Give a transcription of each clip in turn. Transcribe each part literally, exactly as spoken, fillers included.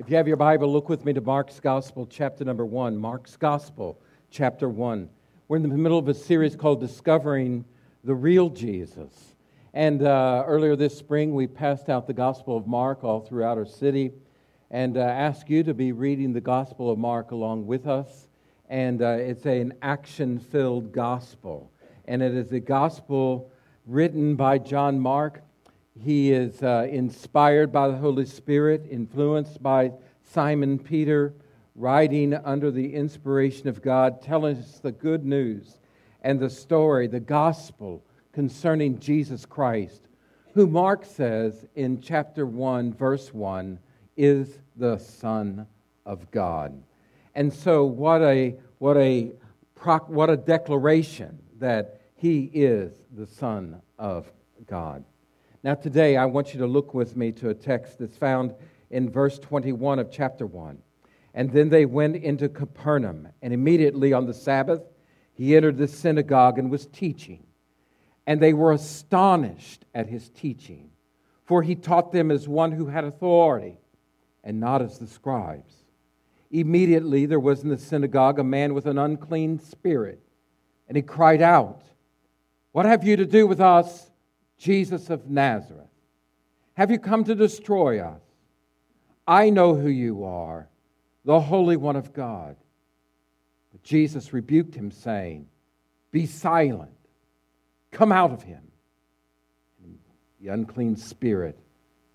If you have your Bible, look with me to Mark's Gospel, chapter number one. Mark's Gospel, chapter one. We're in the middle of a series called Discovering the Real Jesus. And uh, earlier this spring, we passed out the Gospel of Mark all throughout our city and uh, asked you to be reading the Gospel of Mark along with us. And uh, it's a, an action-filled gospel. And it is a gospel written by John Mark. He is uh, inspired by the Holy Spirit, influenced by Simon Peter, writing under the inspiration of God, telling us the good news and the story, the gospel concerning Jesus Christ, who Mark says in chapter one, verse one, is the Son of God. And so what a what a what a declaration that he is the Son of God. Now today, I want you to look with me to a text that's found in verse twenty-one of chapter one. And then they went into Capernaum, and immediately on the Sabbath, he entered the synagogue and was teaching. And they were astonished at his teaching, for he taught them as one who had authority, and not as the scribes. Immediately there was in the synagogue a man with an unclean spirit, and he cried out, "What have you to do with us, Jesus of Nazareth? Have you come to destroy us? I know who you are, the Holy One of God." But Jesus rebuked him, saying, "Be silent. Come out of him." And the unclean spirit,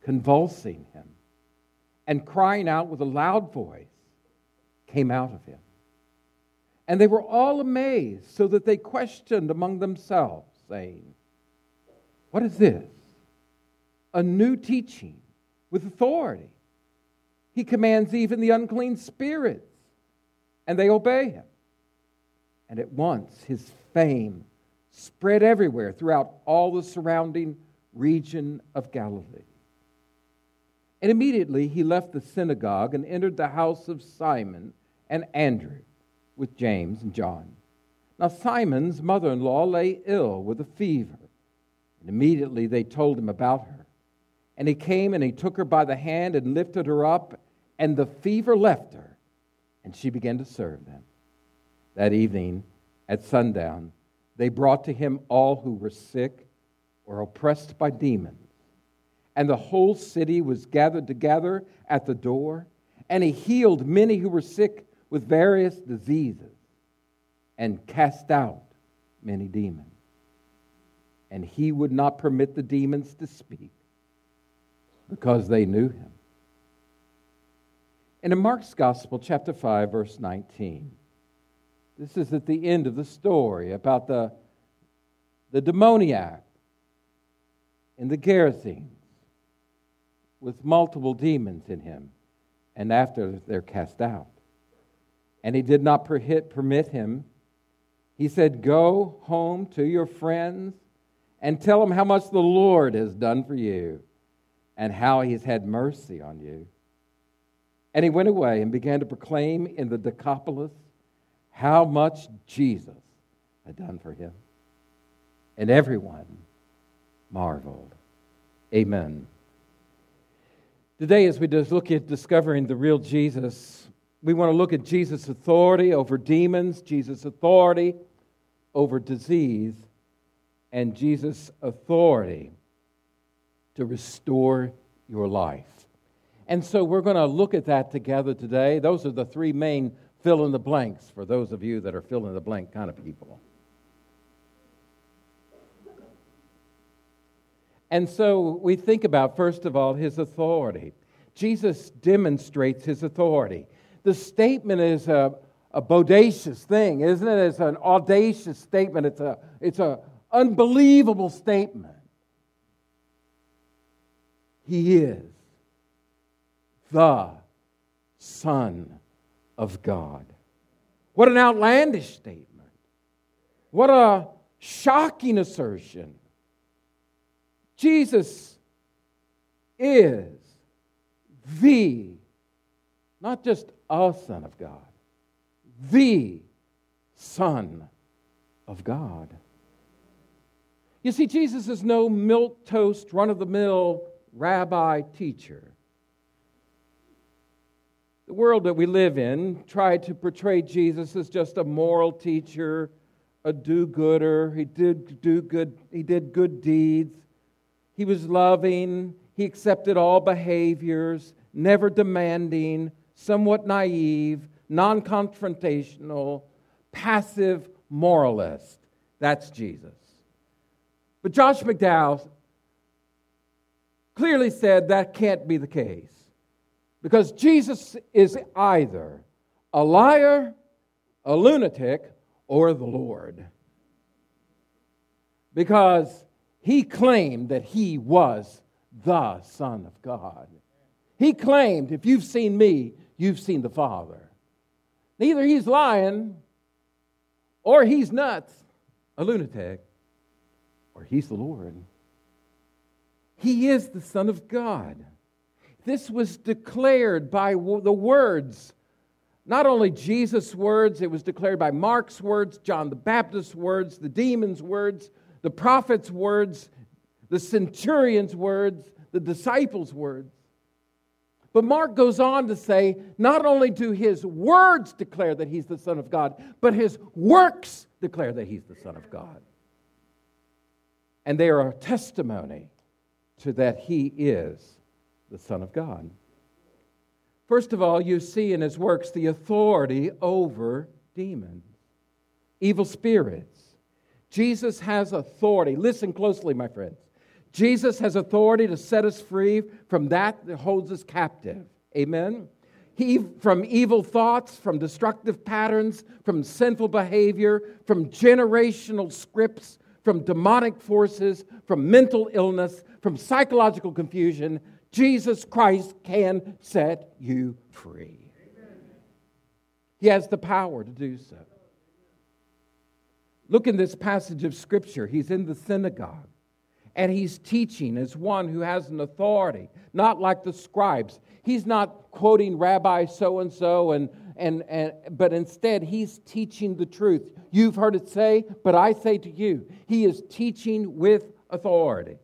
convulsing him and crying out with a loud voice, came out of him. And they were all amazed, so that they questioned among themselves, saying, "What is this? A new teaching with authority. He commands even the unclean spirits, and they obey him." And at once his fame spread everywhere throughout all the surrounding region of Galilee. And immediately he left the synagogue and entered the house of Simon and Andrew with James and John. Now Simon's mother-in-law lay ill with a fever. And immediately they told him about her. And he came and he took her by the hand and lifted her up, and the fever left her, and she began to serve them. That evening at sundown, they brought to him all who were sick or oppressed by demons. And the whole city was gathered together at the door, and he healed many who were sick with various diseases and cast out many demons. And he would not permit the demons to speak, because they knew him. And in Mark's Gospel, chapter five, verse nineteen, this is at the end of the story about the, the demoniac in the Gerasene with multiple demons in him, and after they're cast out. And he did not permit him. He said, "Go home to your friends and tell them how much the Lord has done for you and how he's had mercy on you." And he went away and began to proclaim in the Decapolis how much Jesus had done for him. And everyone marveled. Amen. Today, as we just look at discovering the real Jesus, we want to look at Jesus' authority over demons, Jesus' authority over disease, and Jesus' authority to restore your life. And so we're going to look at that together today. Those are the three main fill-in-the-blanks for those of you that are fill-in-the-blank kind of people. And so we think about, first of all, his authority. Jesus demonstrates his authority. The statement is a, a bodacious thing, isn't it? It's an audacious statement. It's a... It's a unbelievable statement. He is the Son of God. What an outlandish statement. What a shocking assertion. Jesus is the, not just a Son of God, the Son of God. You see, Jesus is no milquetoast, run-of-the-mill rabbi teacher. world that we live in tried to portray Jesus as just a moral teacher, a do-gooder. He did do good. He did good deeds. He was loving. He accepted all behaviors, never demanding, somewhat naive, non-confrontational, passive moralist. That's Jesus. But Josh McDowell clearly said that can't be the case, because Jesus is either a liar, a lunatic, or the Lord, because he claimed that he was the Son of God. He claimed, if you've seen me, you've seen the Father. Either he's lying, or he's nuts, a lunatic, or he's the Lord. He is the Son of God. This was declared by the words, not only Jesus' words, it was declared by Mark's words, John the Baptist's words, the demon's words, the prophet's words, the centurion's words, the disciples' words. But Mark goes on to say, not only do his words declare that he's the Son of God, but his works declare that he's the Son of God. And they are a testimony to that he is the Son of God. First of all, you see in his works the authority over demons, evil spirits. Jesus has authority. Listen closely, my friends. Jesus has authority to set us free from that that holds us captive. Amen? He, from evil thoughts, from destructive patterns, from sinful behavior, from generational scripts, from demonic forces, from mental illness, from psychological confusion, Jesus Christ can set you free. Amen. He has the power to do so. Look in this passage of Scripture. He's in the synagogue, and he's teaching as one who has an authority, not like the scribes. He's not quoting Rabbi so-and-so, and, and, and but instead he's teaching the truth. You've heard it say, but I say to you. He is teaching with authority.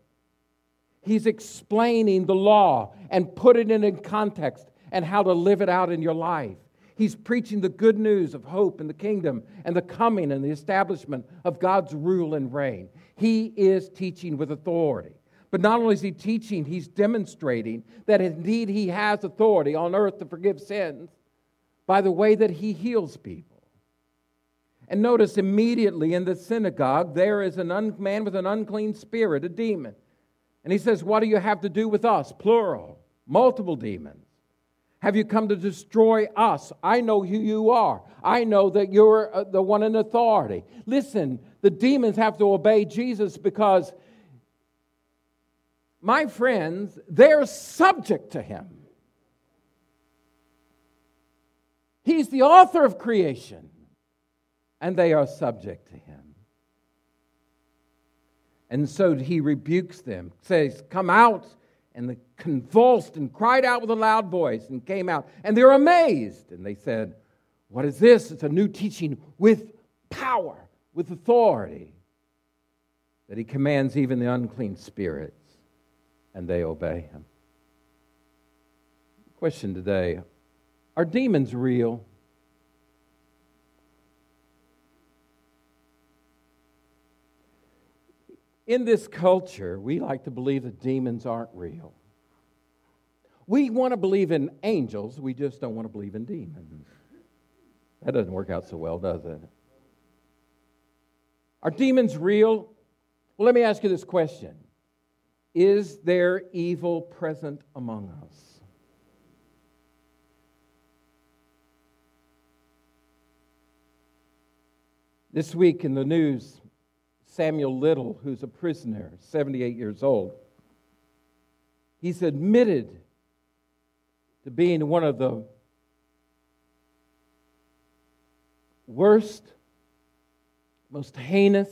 He's explaining the law and putting it in context and how to live it out in your life. He's preaching the good news of hope in the kingdom and the coming and the establishment of God's rule and reign. He is teaching with authority. But not only is he teaching, he's demonstrating that indeed he has authority on earth to forgive sins by the way that he heals people. And notice immediately in the synagogue, there is a man with an unclean spirit, a demon. And he says, what do you have to do with us? Plural, multiple demons. Have you come to destroy us? I know who you are. I know that you're the one in authority. Listen, the demons have to obey Jesus because, my friends, they're subject to him. He's the author of creation, and they are subject to him. And so he rebukes them, says, come out. And they convulsed and cried out with a loud voice and came out. And they were amazed. And they said, what is this? It's a new teaching with power, with authority, that he commands even the unclean spirits, and they obey him. Question today, are demons real? In this culture, we like to believe that demons aren't real. We want to believe in angels, we just don't want to believe in demons. That doesn't work out so well, does it? Are demons real? Well, let me ask you this question. Is there evil present among us? This week in the news, Samuel Little, who's a prisoner, seventy-eight years old, he's admitted to being one of the worst, most heinous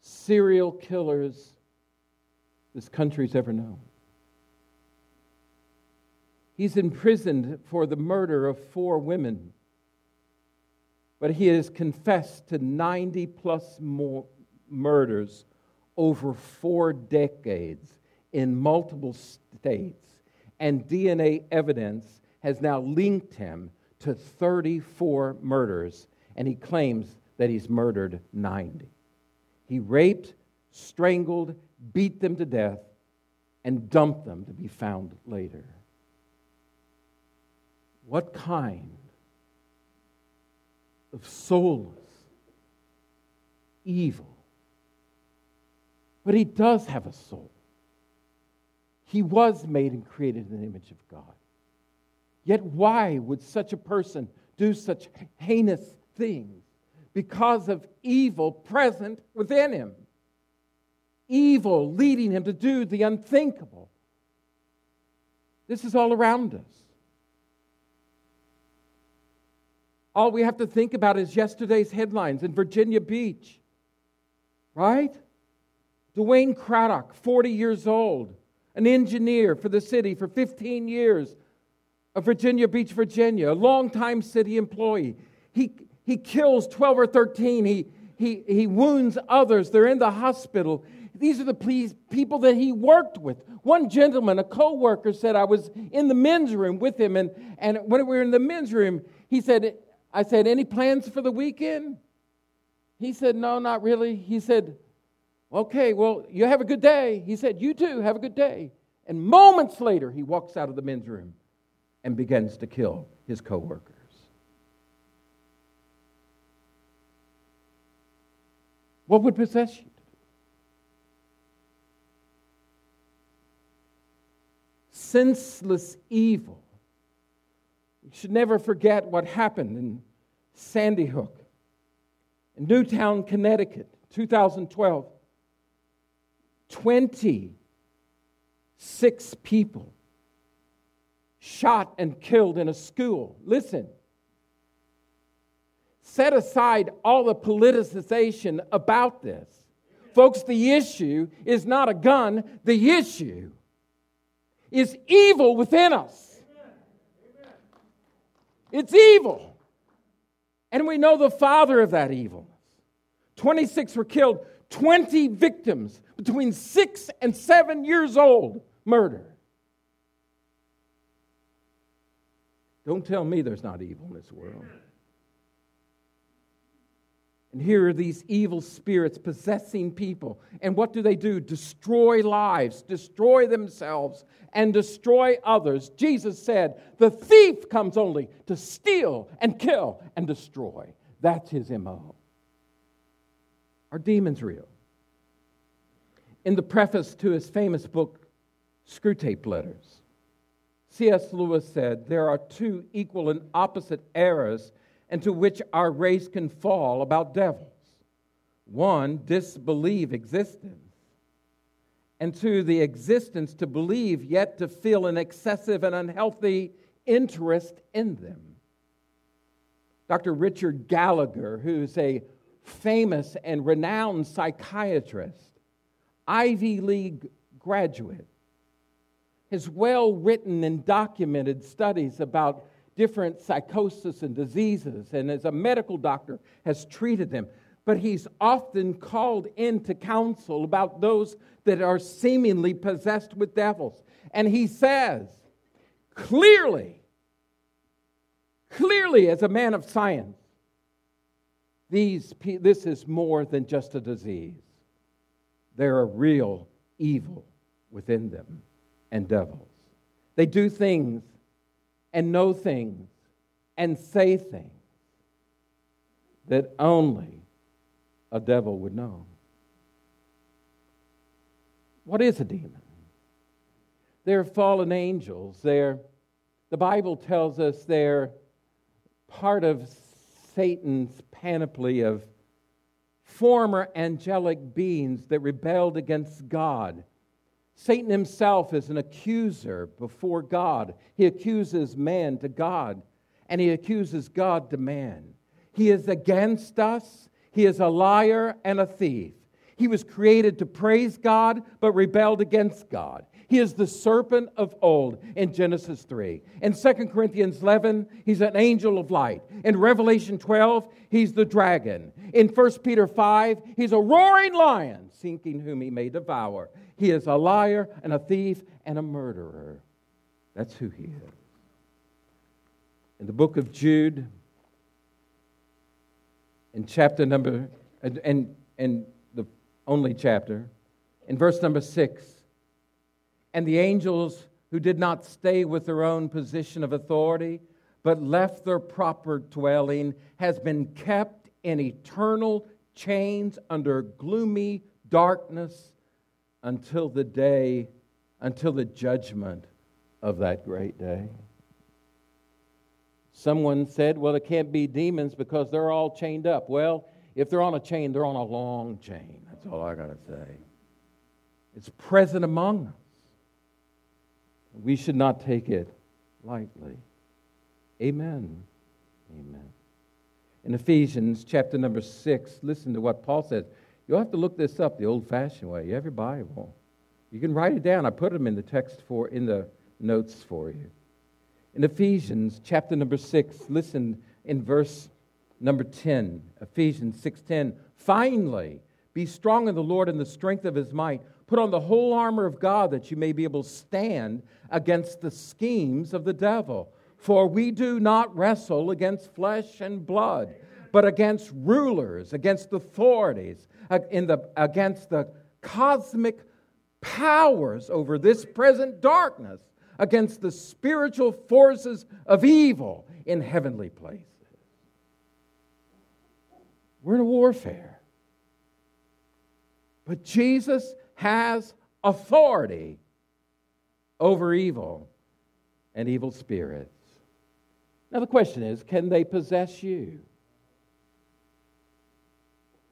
serial killers this country's ever known. He's imprisoned for the murder of four women. But he has confessed to ninety plus more murders over four decades in multiple states, and D N A evidence has now linked him to thirty-four murders, and he claims that he's murdered ninety. He raped, strangled, beat them to death, and dumped them to be found later. What kind of soulless evil? But he does have a soul. He was made and created in the image of God. Yet why would such a person do such heinous things? Because of evil present within him. Evil leading him to do the unthinkable. This is all around us. All we have to think about is yesterday's headlines in Virginia Beach. Right? DeWayne Craddock, forty years old, an engineer for the city for fifteen years of Virginia Beach, Virginia, a longtime city employee. He he kills twelve or thirteen. He he he wounds others. They're in the hospital. These are the people that he worked with. One gentleman, a co-worker, said, I was in the men's room with him, and, and when we were in the men's room, he said, I said, any plans for the weekend? He said, no, not really. He said, okay, well, you have a good day. He said, you too, have a good day. And moments later, he walks out of the men's room and begins to kill his co-workers. What would possess you? Senseless evil. You should never forget what happened in Sandy Hook, in Newtown, Connecticut, two thousand twelve. twenty-six people shot and killed in a school. Listen, set aside all the politicization about this. Folks, the issue is not a gun. The issue is evil within us. It's evil. And we know the father of that evil. twenty-six were killed. twenty victims between six and seven years old, murder. Don't tell me there's not evil in this world. And here are these evil spirits possessing people. And what do they do? Destroy lives, destroy themselves, and destroy others. Jesus said, the thief comes only to steal and kill and destroy. That's his M O. Are demons real? In the preface to his famous book, Screwtape Letters, C S Lewis said, there are two equal and opposite errors into which our race can fall about devils. One, disbelieve existence. And two, the existence to believe yet to feel an excessive and unhealthy interest in them. Doctor Richard Gallagher, who's a famous and renowned psychiatrist, Ivy League graduate, has well-written and documented studies about different psychosis and diseases, and as a medical doctor has treated them. But he's often called in to counsel about those that are seemingly possessed with devils. And he says, clearly, clearly as a man of science, These, this is more than just a disease. There are real evil within them and devils. They do things and know things and say things that only a devil would know. What is a demon? They're fallen angels. They're, the Bible tells us they're part of Satan's panoply of former angelic beings that rebelled against God. Satan himself is an accuser before God. He accuses man to God, and he accuses God to man. He is against us. He is a liar and a thief. He was created to praise God, but rebelled against God. He is the serpent of old in Genesis three. In Second Corinthians eleven, he's an angel of light. In Revelation twelve, he's the dragon. In First Peter five, he's a roaring lion, seeking whom he may devour. He is a liar and a thief and a murderer. That's who he is. in the book of Jude, in chapter number, and and the only chapter, in verse number six, and the angels who did not stay with their own position of authority, but left their proper dwelling, has been kept in eternal chains under gloomy darkness until the day, until the judgment of that great day. Someone said, well, it can't be demons because they're all chained up. Well, if they're on a chain, they're on a long chain. That's all I got to say. It's present among us. We should not take it lightly. Amen. Amen. In Ephesians chapter number six, listen to what Paul says. You'll have to look this up the old-fashioned way. You have your Bible. You can write it down. I put them in the text for in the notes for you. In Ephesians chapter number six, listen in verse number ten. Ephesians six ten. Finally, be strong in the Lord and the strength of His might. Put on the whole armor of God that you may be able to stand against the schemes of the devil. For we do not wrestle against flesh and blood, but against rulers, against authorities, in the, against the cosmic powers over this present darkness, against the spiritual forces of evil in heavenly places. We're in a warfare. But Jesus has authority over evil and evil spirits. Now the question is, can they possess you?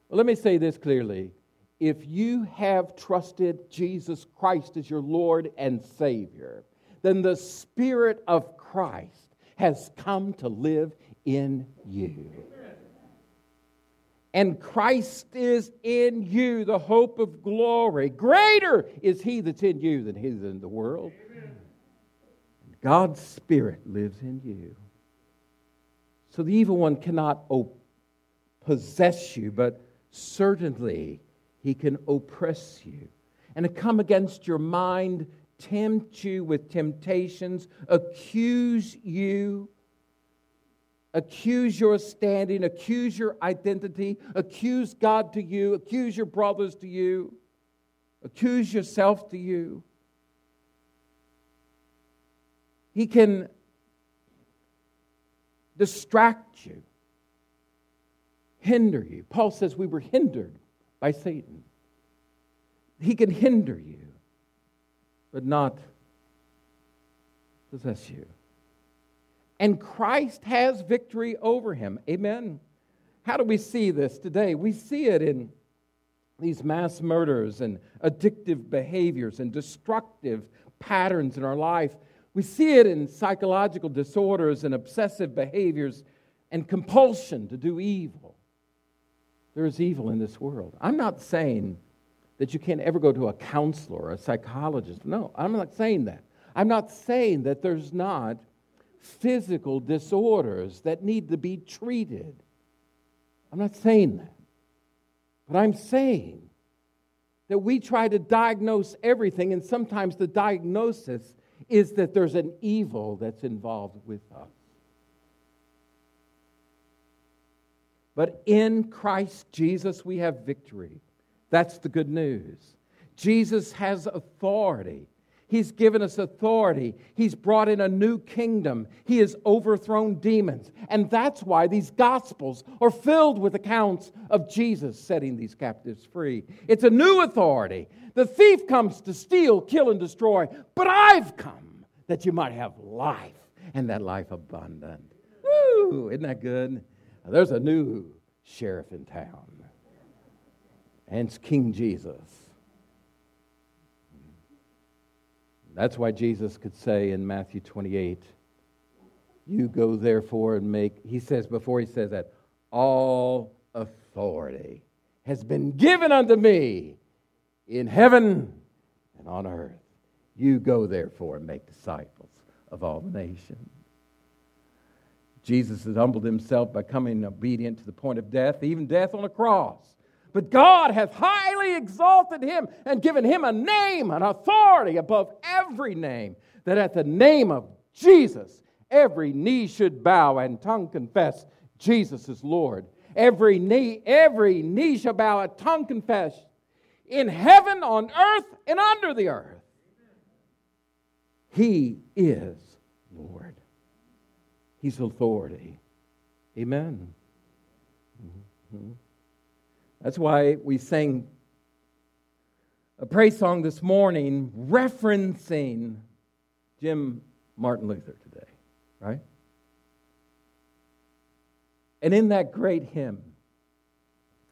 Well, let me say this clearly. If you have trusted Jesus Christ as your Lord and Savior, then the Spirit of Christ has come to live in you. And Christ is in you, the hope of glory. Greater is He that's in you than He that's in the world. God's Spirit lives in you. So the evil one cannot op- possess you, but certainly he can oppress you. And to come against your mind, tempt you with temptations, accuse you, accuse your standing, accuse your identity, accuse God to you, accuse your brothers to you, accuse yourself to you. He can distract you, hinder you. Paul says we were hindered by Satan. He can hinder you, but not possess you. And Christ has victory over him. Amen. How do we see this today? We see it in these mass murders and addictive behaviors and destructive patterns in our life. We see it in psychological disorders and obsessive behaviors and compulsion to do evil. There is evil in this world. I'm not saying that you can't ever go to a counselor or a psychologist. No, I'm not saying that. I'm not saying that there's not physical disorders that need to be treated. I'm not saying that. But I'm saying that we try to diagnose everything, and sometimes the diagnosis is that there's an evil that's involved with us. But in Christ Jesus, we have victory. That's the good news. Jesus has authority. He's given us authority. He's brought in a new kingdom. He has overthrown demons. And that's why these Gospels are filled with accounts of Jesus setting these captives free. It's a new authority. The thief comes to steal, kill, and destroy. But I've come that you might have life, and that life abundant. Woo! Isn't that good? There's a new sheriff in town. And it's King Jesus. That's why Jesus could say in Matthew twenty-eight, you go therefore and make, he says, before he says that, all authority has been given unto me in heaven and on earth. You go therefore and make disciples of all the nations. Jesus has humbled himself by coming obedient to the point of death, even death on a cross. But God hath highly exalted him and given him a name, an authority above every name, that at the name of Jesus every knee should bow and tongue confess Jesus is Lord. Every knee, every knee shall bow and tongue confess in heaven, on earth, and under the earth. He is Lord. He's authority. Amen. Mm-hmm. That's why we sang a praise song this morning referencing Jim Martin Luther today, right? And in that great hymn,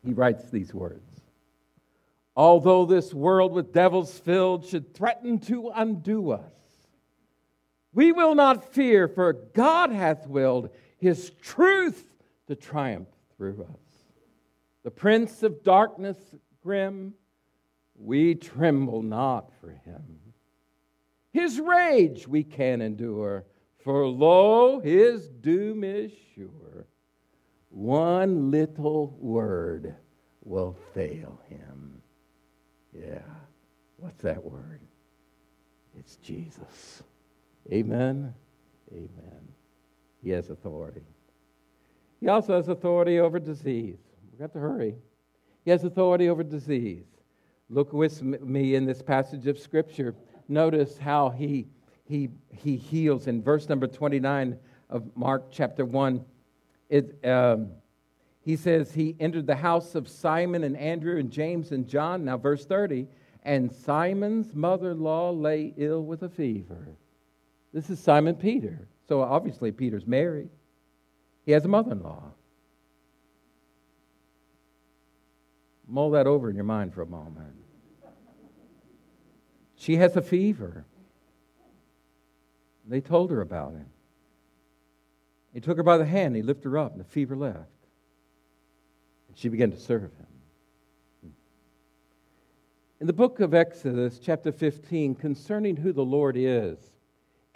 he writes these words. Although this world with devils filled should threaten to undo us, we will not fear, for God hath willed His truth to triumph through us. The prince of darkness grim, we tremble not for him. His rage we can endure, for lo, his doom is sure. One little word will fail him. Yeah, what's that word? It's Jesus. Amen, amen. He has authority. He also has authority over disease. We've got to hurry. He has authority over disease. Look with me in this passage of Scripture. Notice how he he he heals. In verse number twenty-nine of Mark chapter one, it um, he says, he entered the house of Simon and Andrew and James and John. Now verse thirty, and Simon's mother-in-law lay ill with a fever. This is Simon Peter. So obviously Peter's married. He has a mother-in-law. Mull that over in your mind for a moment. She has a fever. They told her about it. He took her by the hand. He lifted her up, and the fever left. And she began to serve him. In the book of Exodus, chapter fifteen, concerning who the Lord is,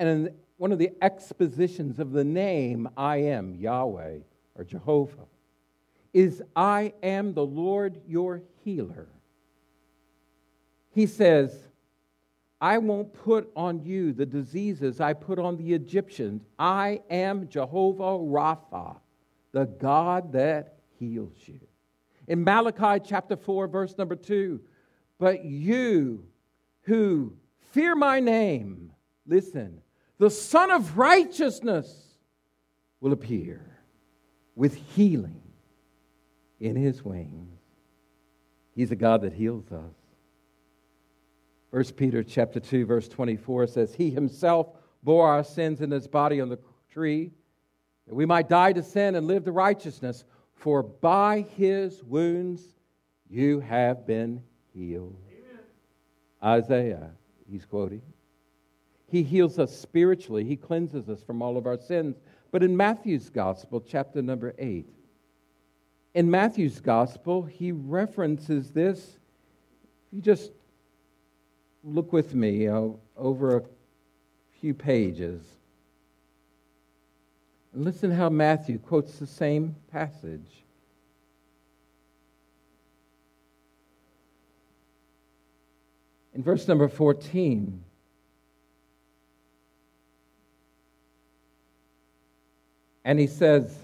and in one of the expositions of the name, I am Yahweh, or Jehovah, is I am the Lord your healer. He says, I won't put on you the diseases I put on the Egyptians. I am Jehovah Rapha, the God that heals you. In Malachi chapter four, verse number two, but you who fear my name, listen, the Son of Righteousness will appear with healing in His wings. He's a God that heals us. First Peter chapter two, verse twenty-four says, He Himself bore our sins in His body on the tree, that we might die to sin and live to righteousness. For by His wounds you have been healed. Amen. Isaiah, he's quoting. He heals us spiritually. He cleanses us from all of our sins. But in Matthew's Gospel, chapter number eight, in Matthew's Gospel, he references this. If you just look with me, you know, over a few pages, and listen how Matthew quotes the same passage. In verse number fourteen, and he says,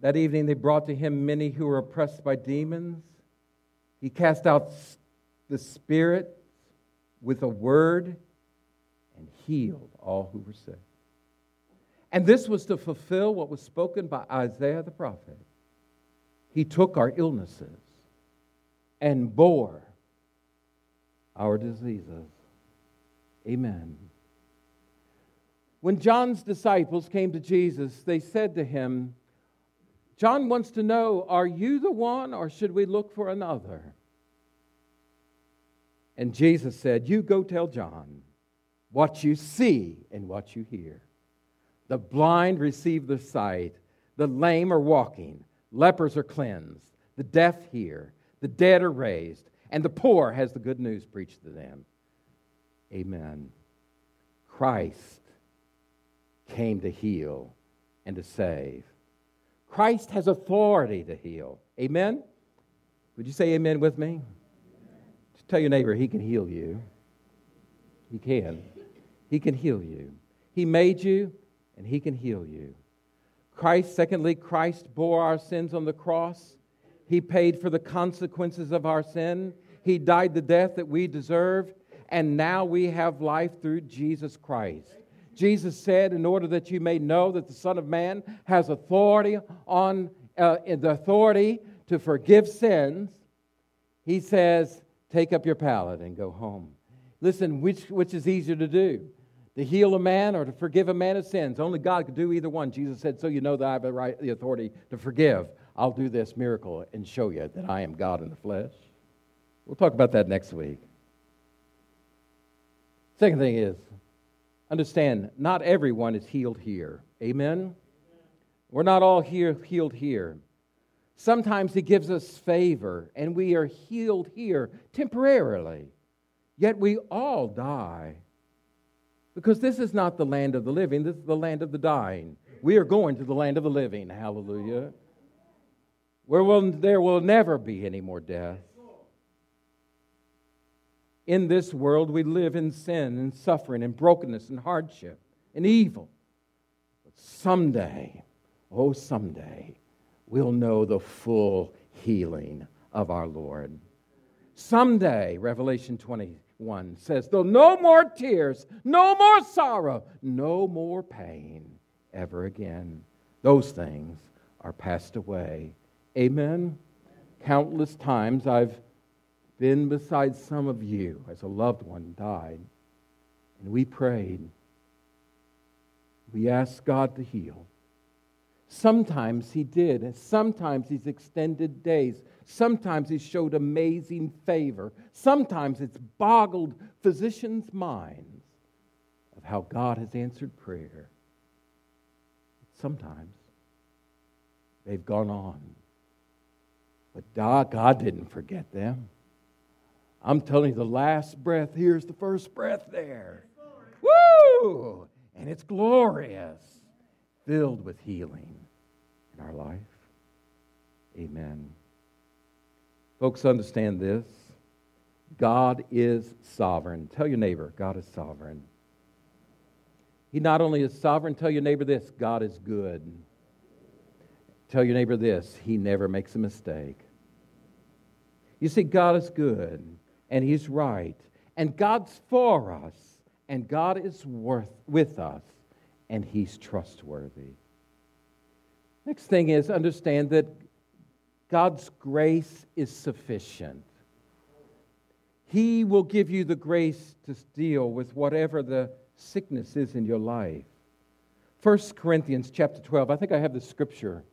that evening they brought to him many who were oppressed by demons. He cast out the spirit with a word and healed all who were sick. And this was to fulfill what was spoken by Isaiah the prophet. He took our illnesses and bore our diseases. Amen. When John's disciples came to Jesus, they said to him, John wants to know, are you the one, or should we look for another? And Jesus said, you go tell John what you see and what you hear. The blind receive their sight, the lame are walking, lepers are cleansed, the deaf hear, the dead are raised, and the poor has the good news preached to them. Amen. Christ came to heal and to save. Christ has authority to heal. Amen? Would you say amen with me? Amen. Just tell your neighbor, he can heal you. He can. He can heal you. He made you, and he can heal you. Christ, secondly, Christ bore our sins on the cross. He paid for the consequences of our sin. He died the death that we deserve, and now we have life through Jesus Christ. Jesus said, in order that you may know that the Son of Man has authority on uh, the authority to forgive sins, he says, take up your pallet and go home. Listen, which, which is easier to do? To heal a man or to forgive a man of sins? Only God could do either one. Jesus said, so you know that I have the, right, the authority to forgive. I'll do this miracle and show you that I am God in the flesh. We'll talk about that next week. Second thing is, understand, not everyone is healed here. Amen? We're not all here healed here. Sometimes he gives us favor, and we are healed here temporarily. Yet we all die. Because this is not the land of the living, this is the land of the dying. We are going to the land of the living, hallelujah. Where will, there will never be any more death. In this world, we live in sin and suffering and brokenness and hardship and evil. But someday, oh, someday, we'll know the full healing of our Lord. Someday, Revelation twenty-one says, there'll no more tears, no more sorrow, no more pain ever again. Those things are passed away. Amen? Countless times I've been beside some of you as a loved one died, and we prayed. We asked God to heal. Sometimes he did, and sometimes he's extended days. Sometimes he showed amazing favor. Sometimes it's boggled physicians' minds of how God has answered prayer. Sometimes they've gone on. But God didn't forget them. I'm telling you, the last breath here is the first breath there. Woo! And it's glorious, filled with healing in our life. Amen. Folks, understand this. God is sovereign. Tell your neighbor, God is sovereign. He not only is sovereign, tell your neighbor this, God is good. Tell your neighbor this, he never makes a mistake. You see, God is good. And he's right. And God's for us. And God is worth with us. And he's trustworthy. Next thing is understand that God's grace is sufficient. He will give you the grace to deal with whatever the sickness is in your life. First Corinthians chapter twelve. I think I have the scripture.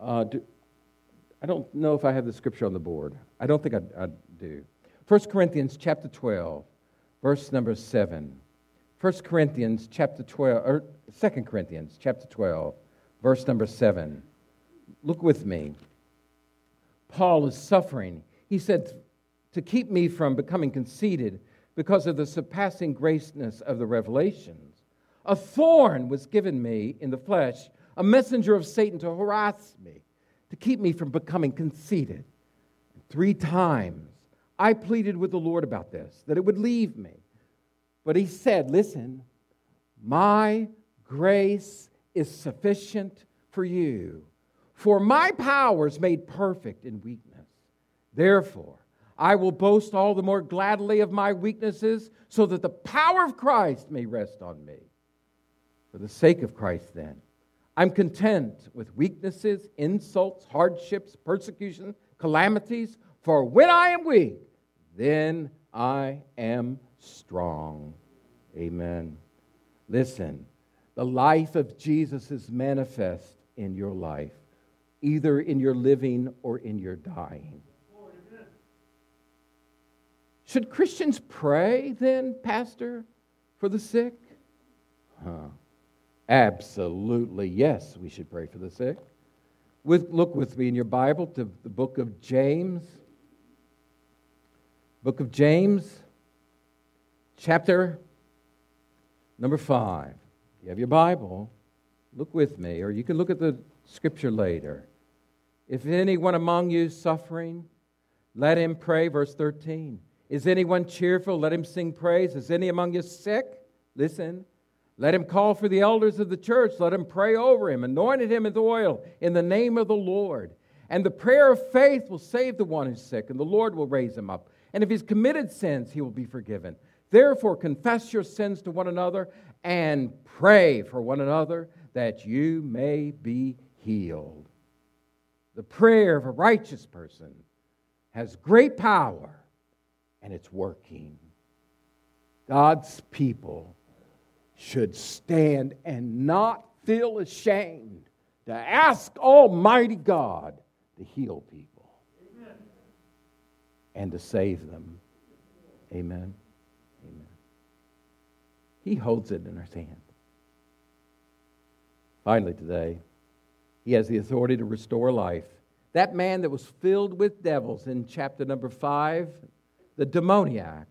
Uh, do, I don't know if I have the scripture on the board. I don't think I, I do. First Corinthians chapter twelve, verse number seven. First Corinthians chapter twelve, or Second Corinthians chapter twelve, verse number seven. Look with me. Paul is suffering. He said, to keep me from becoming conceited because of the surpassing greatness of the revelations. A thorn was given me in the flesh, a messenger of Satan to harass me, to keep me from becoming conceited. Three times I pleaded with the Lord about this, that it would leave me. But he said, listen, my grace is sufficient for you, for my power is made perfect in weakness. Therefore, I will boast all the more gladly of my weaknesses, so that the power of Christ may rest on me. For the sake of Christ, then, I'm content with weaknesses, insults, hardships, persecution, calamities, for when I am weak, then I am strong. Amen. Listen, the life of Jesus is manifest in your life, either in your living or in your dying. Should Christians pray then, Pastor, for the sick? Huh. Absolutely, yes, we should pray for the sick. With, look with me in your Bible to the book of James. Book of James, chapter number five. If you have your Bible, look with me, or you can look at the scripture later. If anyone among you is suffering, let him pray, verse thirteen. Is anyone cheerful? Let him sing praise. Is any among you sick? Listen. Let him call for the elders of the church. Let him pray over him, anointed him with oil in the name of the Lord. And the prayer of faith will save the one who's sick, and the Lord will raise him up. And if he's committed sins, he will be forgiven. Therefore, confess your sins to one another and pray for one another that you may be healed. The prayer of a righteous person has great power, and it's working. God's people should stand and not feel ashamed to ask Almighty God to heal people. Amen. And to save them. Amen. Amen. He holds it in His hand. Finally today, He has the authority to restore life. That man that was filled with devils in chapter number five, the demoniac,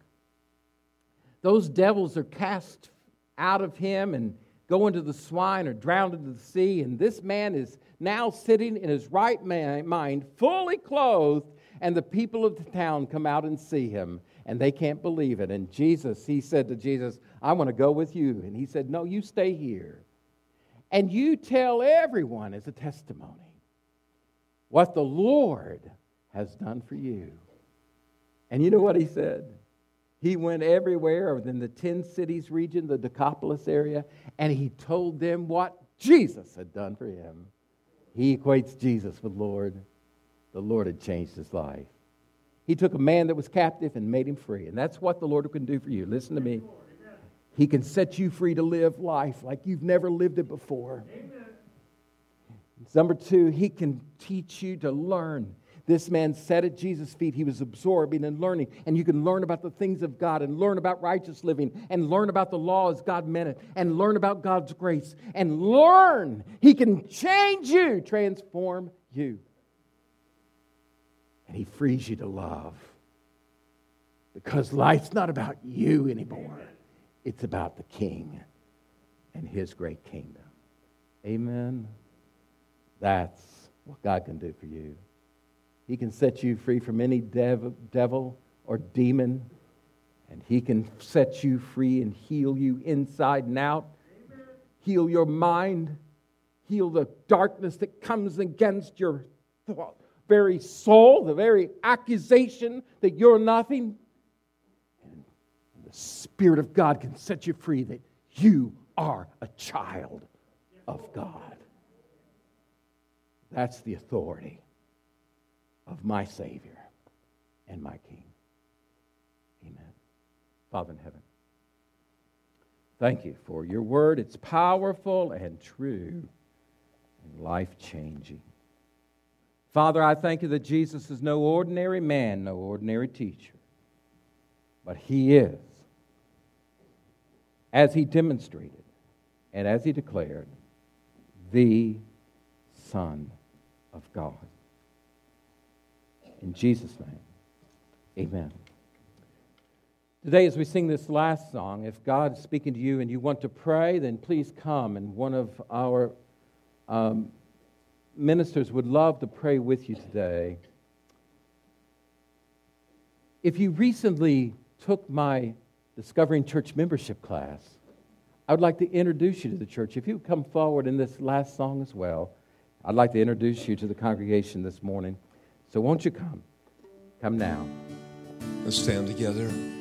those devils are cast out of him and go into the swine or drowned into the sea. And this man is now sitting in his right mind, fully clothed, and the people of the town come out and see him, and they can't believe it. And Jesus, he said to Jesus, I want to go with you. And he said, no, you stay here. And you tell everyone as a testimony what the Lord has done for you. And you know what he said? He went everywhere within the ten cities region, the Decapolis area, and he told them what Jesus had done for him. He equates Jesus with Lord. The Lord had changed his life. He took a man that was captive and made him free. And that's what the Lord can do for you. Listen to me. He can set you free to live life like you've never lived it before. Amen. Number two, he can teach you to learn. This man sat at Jesus' feet. He was absorbing and learning. And you can learn about the things of God and learn about righteous living and learn about the law as God meant it and learn about God's grace and learn. He can change you, transform you. And he frees you to love because life's not about you anymore. It's about the King and his great kingdom. Amen. That's what God can do for you. He can set you free from any dev, devil or demon. And he can set you free and heal you inside and out. Amen. Heal your mind. Heal the darkness that comes against your very soul, the very accusation that you're nothing. And the Spirit of God can set you free that you are a child of God. That's the authority of my Savior and my King. Amen. Father in heaven, thank you for your word. It's powerful and true and life-changing. Father, I thank you that Jesus is no ordinary man, no ordinary teacher, but he is, as he demonstrated and as he declared, the Son of God. In Jesus' name, amen. Today, as we sing this last song, if God is speaking to you and you want to pray, then please come, and one of our um, ministers would love to pray with you today. If you recently took my Discovering Church membership class, I would like to introduce you to the church. If you would come forward in this last song as well, I'd like to introduce you to the congregation this morning. So won't you come? Come now. Let's stand together.